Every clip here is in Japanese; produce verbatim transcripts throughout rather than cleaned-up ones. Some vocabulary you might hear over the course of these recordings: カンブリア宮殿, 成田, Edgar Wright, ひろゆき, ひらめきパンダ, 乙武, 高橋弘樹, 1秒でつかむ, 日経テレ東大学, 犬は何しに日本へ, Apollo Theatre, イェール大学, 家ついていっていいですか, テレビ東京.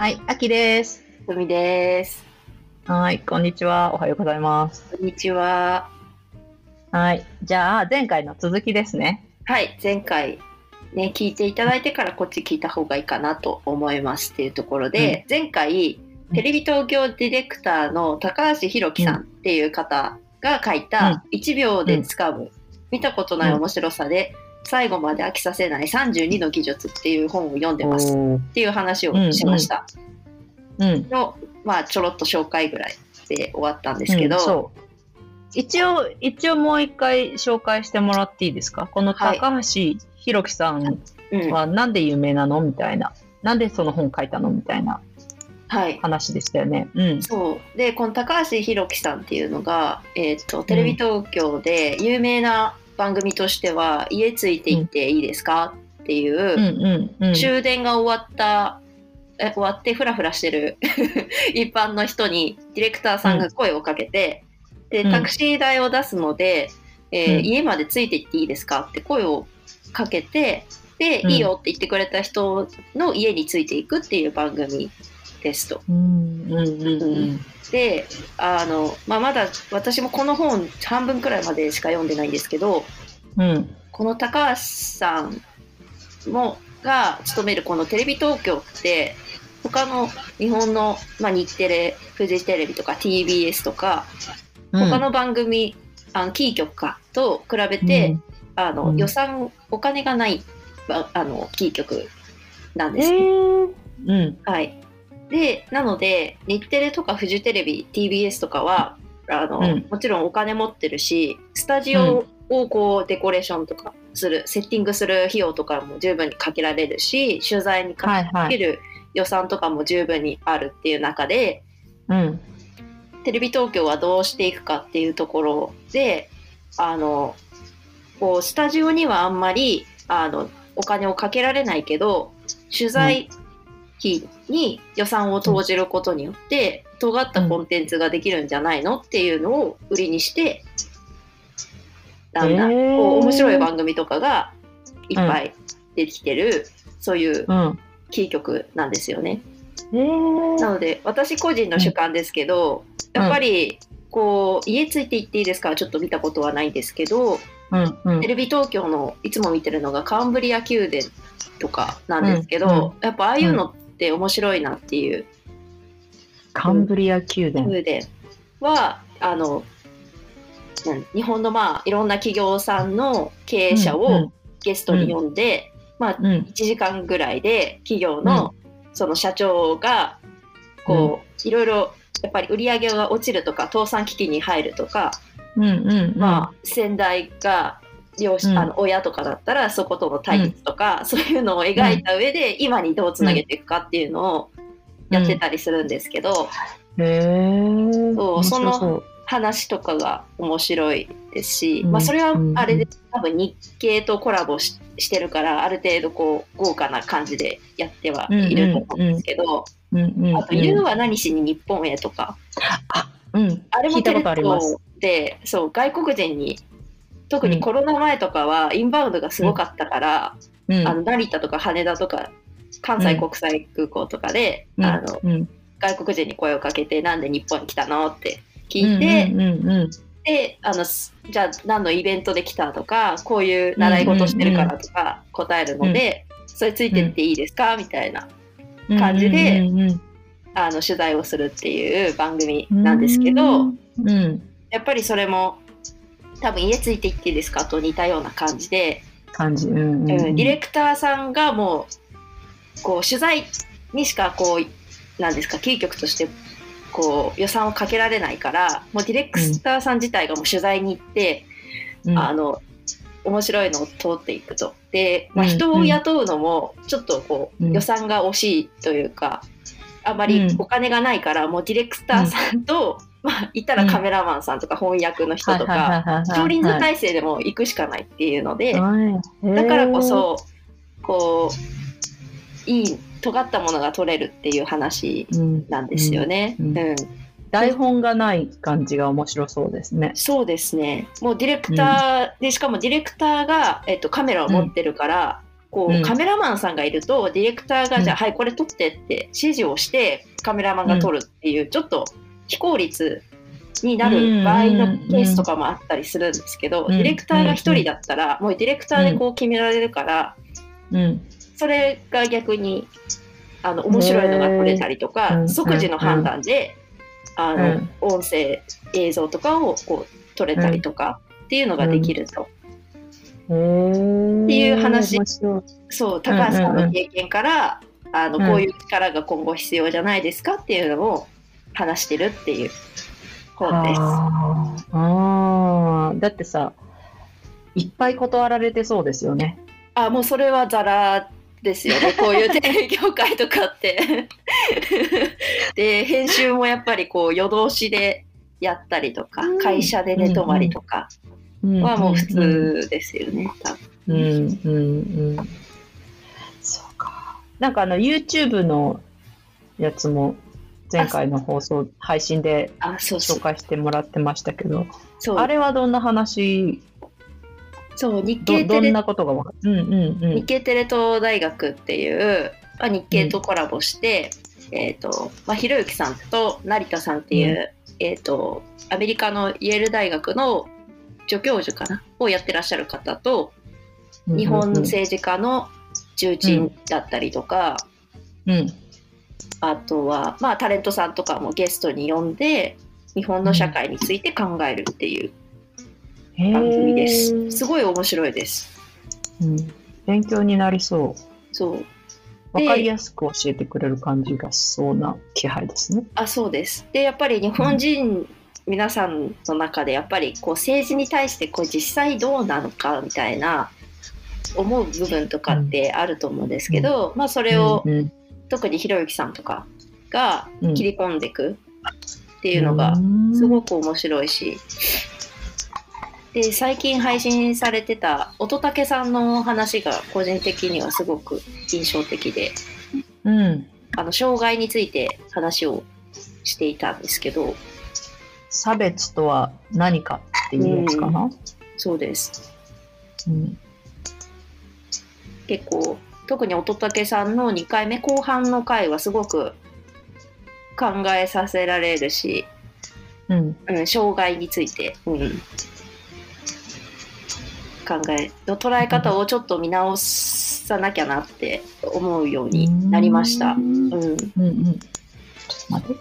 はい、あきです。ふみです。はい、こんにちは。おはようございます。こんにちは。はい、じゃあ前回の続きですね。はい、前回ね聞いていただいてからこっち聞いた方がいいかなと思いますっていうところで、うん、前回テレビ東京ディレクターの高橋弘樹さんっていう方が書いたいちびょうでつかむ、うん、見たことない面白さで最後まで飽きさせないさんじゅうにの技術っていう本を読んでますっていう話をしました、うんうんうん、の、まあ、ちょろっと紹介ぐらいで終わったんですけど、うん、そう一応一応もう一回紹介してもらっていいですか。この高橋弘樹さんはなんで有名なのみたいな、なんでその本書いたのみたいな話でしたよね、はい、うん、そうでこの高橋弘樹さんっていうのが、えーと、テレビ東京で有名な番組としては、うん、家ついていっていいですかっていう、うんうんうん、終電が終わったえ終わってフラフラしてる一般の人にディレクターさんが声をかけて、でタクシー代を出すので、うん、えーうん、家までついていっていいですかって声をかけて、で、うん、いいよって言ってくれた人の家についていくっていう番組ですと。うんうんうんうん、で、あの、まあ、まだ私もこの本半分くらいまでしか読んでないんですけど、うん、この高橋さんもが勤めるこのテレビ東京って他の日本の、まあ、日テレ、フジテレビとか ティービーエス とか他の番組、うん、あのキー局かと比べて、うん、あの予算、うん、お金がないあのキー局なんです、ね、えーうん、はい。でなので日テレとかフジテレビ ティービーエス とかはあの、うん、もちろんお金持ってるしスタジオをこうデコレーションとかする、うん、セッティングする費用とかも十分にかけられるし取材にかける予算とかも十分にあるっていう中で、はいはい、うん、テレビ東京はどうしていくかっていうところで、あのこうスタジオにはあんまりあのお金をかけられないけど取材費に予算を投じることによって、うん、尖ったコンテンツができるんじゃないのっていうのを売りにしてだんだん、えー、こう面白い番組とかがいっぱいできてる、うん、そういうキー局なんですよね、えー、なので私個人の主観ですけど、うん、やっぱりこう家ついていっていいですかちょっと見たことはないんですけど、うんうん、テレビ東京のいつも見てるのがカンブリア宮殿とかなんですけど、うんうん、やっぱああいうのって面白いなっていう、うん、カンブリア宮殿はあの日本のまあいろんな企業さんの経営者をゲストに呼んで、うんうん、まあ、いちじかんぐらいで企業のその社長がこう、うん、いろいろやっぱり売り上げが落ちるとか倒産危機に入るとか、うんうんうん、まあ、先代が両親、うん、あの親とかだったらそことの対立とか、うん、そういうのを描いた上で、うん、今にどうつなげていくかっていうのをやってたりするんですけど、うん、へー、そう、その話とかが面白いですし、まあ、それはあれで多分日経とコラボ し, してるからある程度こう豪華な感じでやってはいると思うんですけど、うんうんうんうんうんうん、あと犬は何しに日本へとか あ,、うん、あれもテレ東でそう外国人に特にコロナ前とかはインバウンドがすごかったから、うん、あの成田とか羽田とか関西国際空港とかで、うん、あの、うん、外国人に声をかけてなんで日本に来たのって聞いて、うんうんうんうん、であのじゃあ何のイベントで来たとかこういう習い事してるからとか答えるので、うんうんうん、それついてっていいですかみたいな感じで、うんうんうん、あの取材をするっていう番組なんですけど、うんうん、やっぱりそれも多分家ついていっていいですかと似たような感じで感じ、うんうんうん、ディレクターさんがもうこう取材にしかこうなんですかキー局としてこう予算をかけられないからもうディレクターさん自体がもう取材に行って、うん、あの面白いのを通っていくとで、まあ、人を雇うのもちょっとこう、うん、予算が惜しいというかあまりお金がないから、うん、もうディレクターさんと、うん、まあ、いたらカメラマンさんとか翻訳の人とか少人数体制でも行くしかないっていうので、はい、だからこそこういい尖ったものが撮れるっていう話なんですよね、うんうんうんうん、台本がない感じが面白そうですね。そうですね。もうディレクターで、うん、しかもディレクターが、えっと、カメラを持ってるから、こう、うん、カメラマンさんがいるとディレクターが、うん、じゃあはいこれ撮ってって指示をしてカメラマンが撮るっていう、うん、ちょっと非効率になる場合のケースとかもあったりするんですけど、うん、ディレクターが一人だったら、うん、もうディレクターでこう決められるから、うん、それが逆にあの面白いのが撮れたりとか、ね、即時の判断で、うん、あの、うん、音声映像とかをこう撮れたりとかっていうのができると、うん、っていう話、そう高橋さんの経験から、うん、あのこういう力が今後必要じゃないですかっていうのを話してるっていう本です。ああ、だってさ、いっぱい断られてそうですよね。あ、もうそれはザラですよね。こういうテレビ業界とかってで編集もやっぱりこう夜通しでやったりとか、うん、会社で寝泊まりとかはもう普通ですよね。うんうんうん。そうか。なんかあの YouTube のやつも。前回の放送配信で紹介してもらってましたけど、 あ, そうそうあれはどんな話、そう日経テレ ど, どんなことが分かる、うんうんうん、日経テレ東大学っていう、まあ、日経とコラボして、うん、えーとまあ、ひろゆきさんと成田さんっていう、うんえー、とアメリカのイェール大学の助教授かなをやってらっしゃる方と、うんうんうん、日本政治家の重鎮だったりとか、うんうんあとは、まあ、タレントさんとかもゲストに呼んで日本の社会について考えるっていう番組です。すごい面白いです、うん、勉強になりそう。そう分かりやすく教えてくれる感じがしそうな気配ですね。あ、そうです。でやっぱり日本人、うん、皆さんの中でやっぱりこう政治に対してこう実際どうなのかみたいな思う部分とかってあると思うんですけど、うんまあ、それを、うんうん特にひろゆきさんとかが切り込んでいくっていうのがすごく面白いし、うん、で最近配信されてた乙武さんの話が個人的にはすごく印象的で、うん、あの障害について話をしていたんですけど、差別とは何かっていうやつかな、うん、そうです、うん、結構特に乙武さんのにかいめこう半の回はすごく考えさせられるし、うんうん、障害について、うん、考えの捉え方をちょっと見直さなきゃなって思うようになりました。うん、うんうん、ちょっと待って。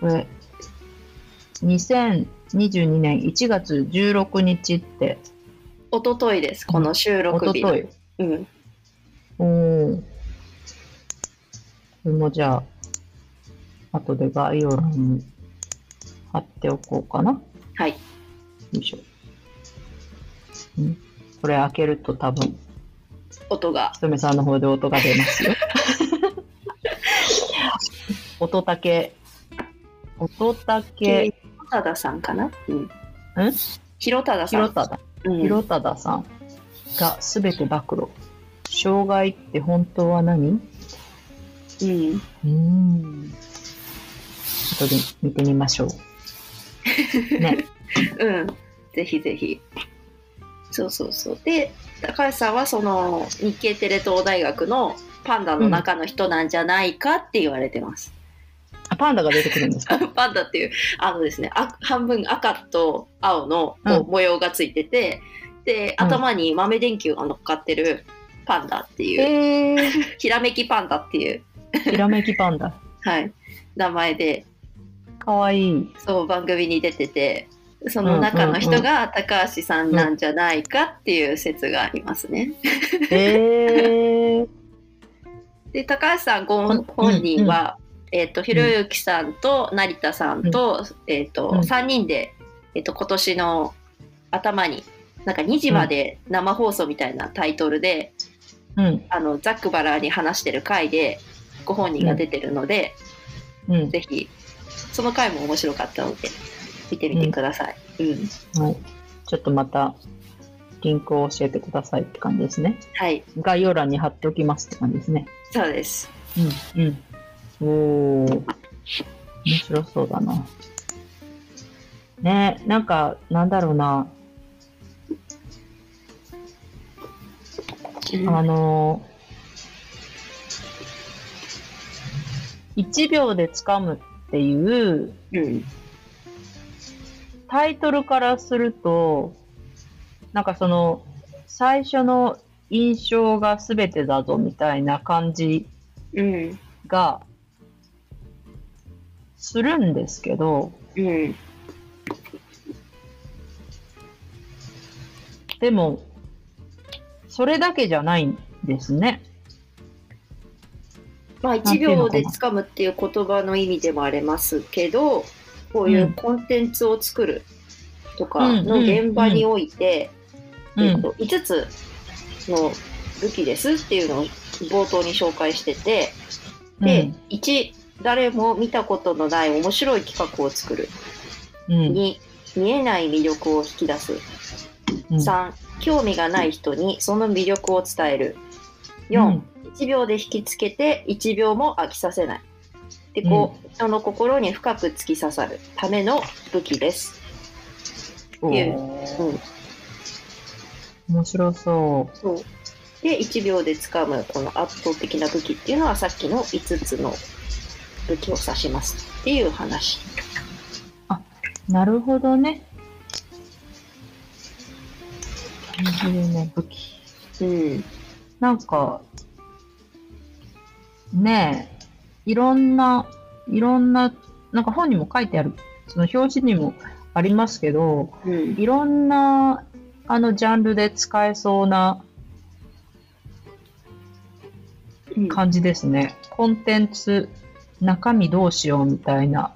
これにせんにじゅうにねんいちがつじゅうろくにちっておとといです、この収録日。おととい。うん。おー。これもじゃあ、後で概要欄に貼っておこうかな。はい。よいしょ。ん？これ開けると多分、音が。ひとめさんの方で音が出ますよ。音だけ。音だけ。広忠さんかな？うん。ん？広忠さん。広忠。広忠さんがすべて暴露。障害って本当は何？うん。うん。後で見てみましょう。ね。うん。ぜひぜひ。そうそうそう。で、高橋さんはその日経テレ東大学のパンダの中の人なんじゃないかって言われてます。うん、あ、パンダが出てくるんですか？パンダっていうあのですね、あ、半分赤と青の模様がついてて、うん、で頭に豆電球が乗っかってるパンダっていう、えー、ひらめきパンダっていうひらめきパンダはい名前でかわいい、そう番組に出てて、その中の人が高橋さんなんじゃないかっていう説がありますね。へえー、で高橋さんご本人は、うんうん、えーと、ひろゆきさんと成田さんと、うんえーとうん、さんにんでえっと、今年の頭になんかにじまで生放送みたいなタイトルで、うん、あのザックバラに話してる回でご本人が出てるので、うん、ぜひその回も面白かったので見てみてください、うんうんはい、ちょっとまたリンクを教えてくださいって感じですね、はい、概要欄に貼っておきますって感じですね。そうです、うんうん、おー面白そうだなね、なんかなんだろうな、うん、あのいちびょうでつかむっていう、うん、タイトルからするとなんかその最初の印象が全てだぞみたいな感じがするんですけど、うん、でもそれだけじゃないんですね。まあ、いちびょうでつかむっていう言葉の意味でもありますけど、こういうコンテンツを作るとかの現場において、うんうんうん、えっと、いつつの武器ですっていうのを冒頭に紹介してて、で、うん、いち、誰も見たことのない面白い企画を作る、うん、に、見えない魅力を引き出す、うん、さん、興味がない人にその魅力を伝える、よん、うん、いちびょうで引きつけていちびょうも飽きさせないで、こう、うん、人の心に深く突き刺さるための武器ですっていう、うん、面白そう。そうで、いちびょうでつかむこの圧倒的な武器っていうのはさっきのいつつの武器を指しますっていう話。あ、なるほどね。感じるね、武器。うん、なんかねえ、いろんないろんな、なんか本にも書いてある、その表紙にもありますけど、うん、いろんなあのジャンルで使えそうな感じですね、うん、コンテンツ中身どうしようみたいな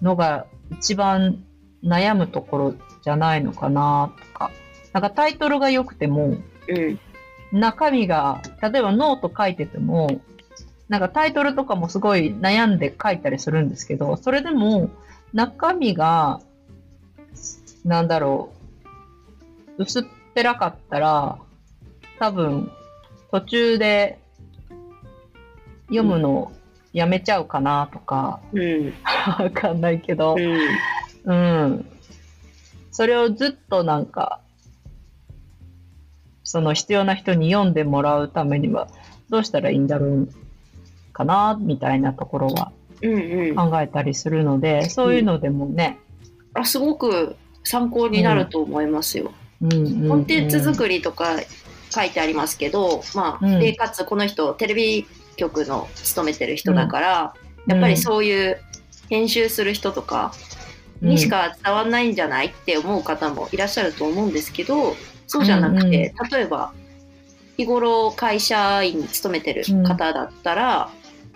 のが一番悩むところじゃないのかなとか、なんかタイトルが良くても、うん中身が、例えばノート書いてても、なんかタイトルとかもすごい悩んで書いたりするんですけど、それでも中身が、なんだろう、薄っぺらかったら、多分途中で読むのやめちゃうかなとか、うん、わかんないけど、うん、うん。それをずっとなんか、その必要な人に読んでもらうためにはどうしたらいいんだろうかなみたいなところは考えたりするので、うんうん、そういうのでもね、うん、あ、すごく参考になると思いますよ、うんうんうんうん、コンテンツ作りとか書いてありますけど、まあ、でかつこの人テレビ局の勤めてる人だから、うん、やっぱりそういう編集する人とかにしか伝わんないんじゃないって思う方もいらっしゃると思うんですけど、そうじゃなくて、うんうん、例えば日頃会社員に勤めてる方だったら、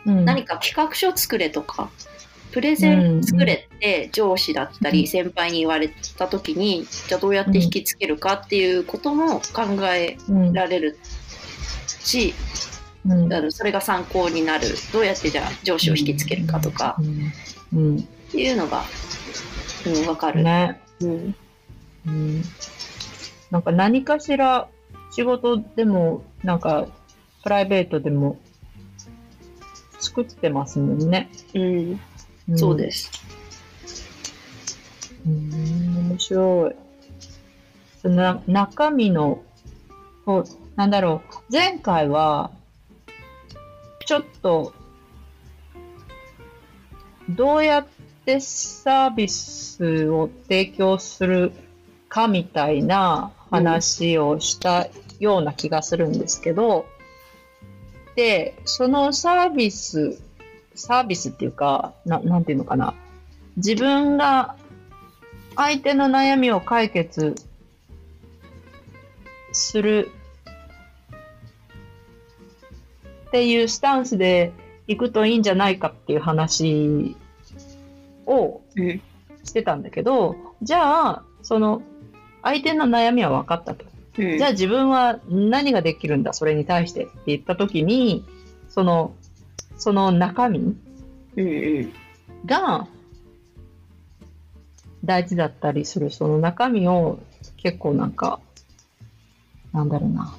うん、何か企画書作れとかプレゼン作れって上司だったり先輩に言われた時に、うん、じゃあどうやって引きつけるかっていうことも考えられるし、うん、だからそれが参考になる、どうやってじゃあ上司を引きつけるかとか、うんうんうん、っていうのが、うん、分かるね、うんうん、なんか何かしら仕事でもなんかプライベートでも作ってますもんね。うん、うん、そうです。うーん、面白い。その中身のこう、なんだろう、前回はちょっとどうやってサービスを提供するかみたいな話をしたような気がするんですけど、うん、でそのサービスサービスっていうか な, なんていうのかな、自分が相手の悩みを解決するっていうスタンスでいくといいんじゃないかっていう話をしてたんだけど、じゃあその相手の悩みは分かったと、うん、じゃあ自分は何ができるんだそれに対してって言った時に、そのその中身が大事だったりする。その中身を結構なんかなんだろうな、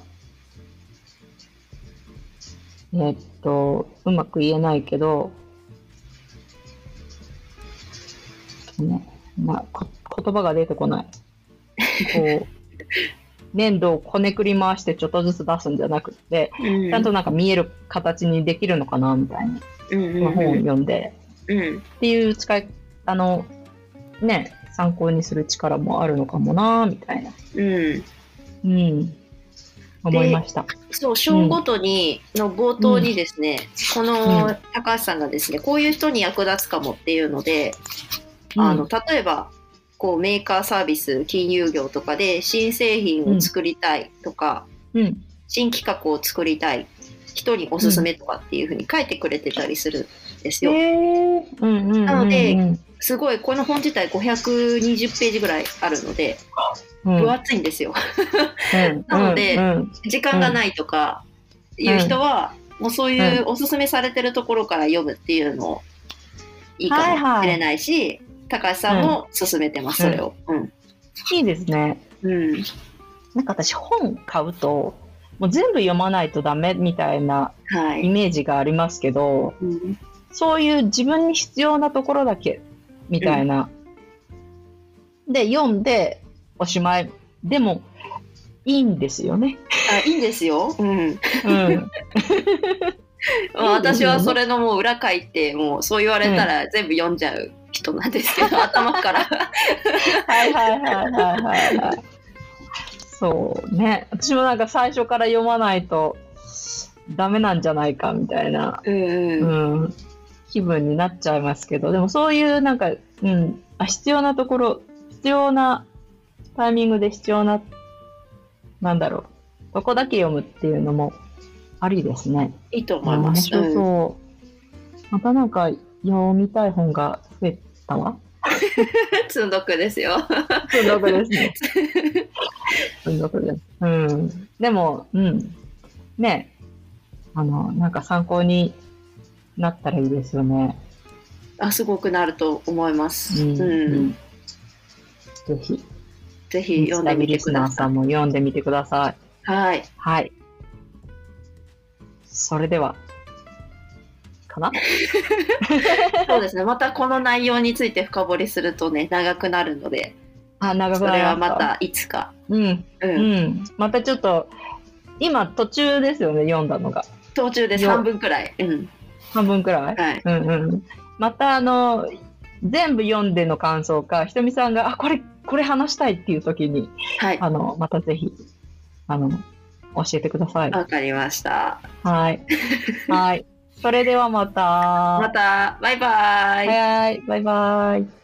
えっとうまく言えないけど、ね、まあ、言葉が出てこない。こう粘土をこねくり回してちょっとずつ出すんじゃなくて、うん、ちゃんとなんか見える形にできるのかなみたいな、うんうんうん、本を読んで、うん、っていう使いあのね参考にする力もあるのかもなみたいな、うんうん、思いました。そう、章ごとにの冒頭にですね、うん、この高橋さんがですね、こういう人に役立つかもっていうので、うん、あの例えばこうメーカーサービス、金融業とかで新製品を作りたいとか、うん、新企画を作りたい人におすすめとかっていうふうに書いてくれてたりするんですよ、えーうんうんうんうん、なのですごいこの本自体ごひゃくにじゅっページぐらいあるので分厚いんですよ、うん、なので、うんうん、時間がないとかいう人は、うん、もうそういうおすすめされてるところから読むっていうのもいいかもしれないし、はいはい、高橋さんも勧めてます、うん、それを、うん、いいですね、うん、なんか私本買うともう全部読まないとダメみたいなイメージがありますけど、はいうん、そういう自分に必要なところだけみたいな、うん、で読んでおしまいでもいいんですよね。あ、いいんですよ、うんうん、私はそれのもう裏書いてもうそう言われたら全部読んじゃう人なんですけど、うん、頭からはいはいはいはいはい、はい、そうね、私もなんか最初から読まないとダメなんじゃないかみたいな、うんうんうん、気分になっちゃいますけど、でもそういうなんか、うん、あ必要なところ必要なタイミングで必要ななんだろうそこだけ読むっていうのもありですね。いいと思います。そうそう、またなんか読みたい本が増えたわ。積んどくですよ。積んどくですね。積んどくです、うん、でも、うん、ねあのなんか参考になったらいいですよね。あ、すごくなると思います、うんうん、ぜひぜひ読んでみてください。リスナーさんも読んでみてください。はい、はい、それではかな。そうですね、またこの内容について深掘りするとね長くなるので、あ長くなるそれはまたいつか、うんうんうん、またちょっと今途中ですよね、読んだのが途中です。半分くらい、うん、半分くらい、はいうんうん、またあの全部読んでの感想かひとみさんがあこれこれ話したいっていう時に、はい、あのまたぜひあの教えてください。わかりました。はいはい。それではまたまたバイバイ。はいバイバイ。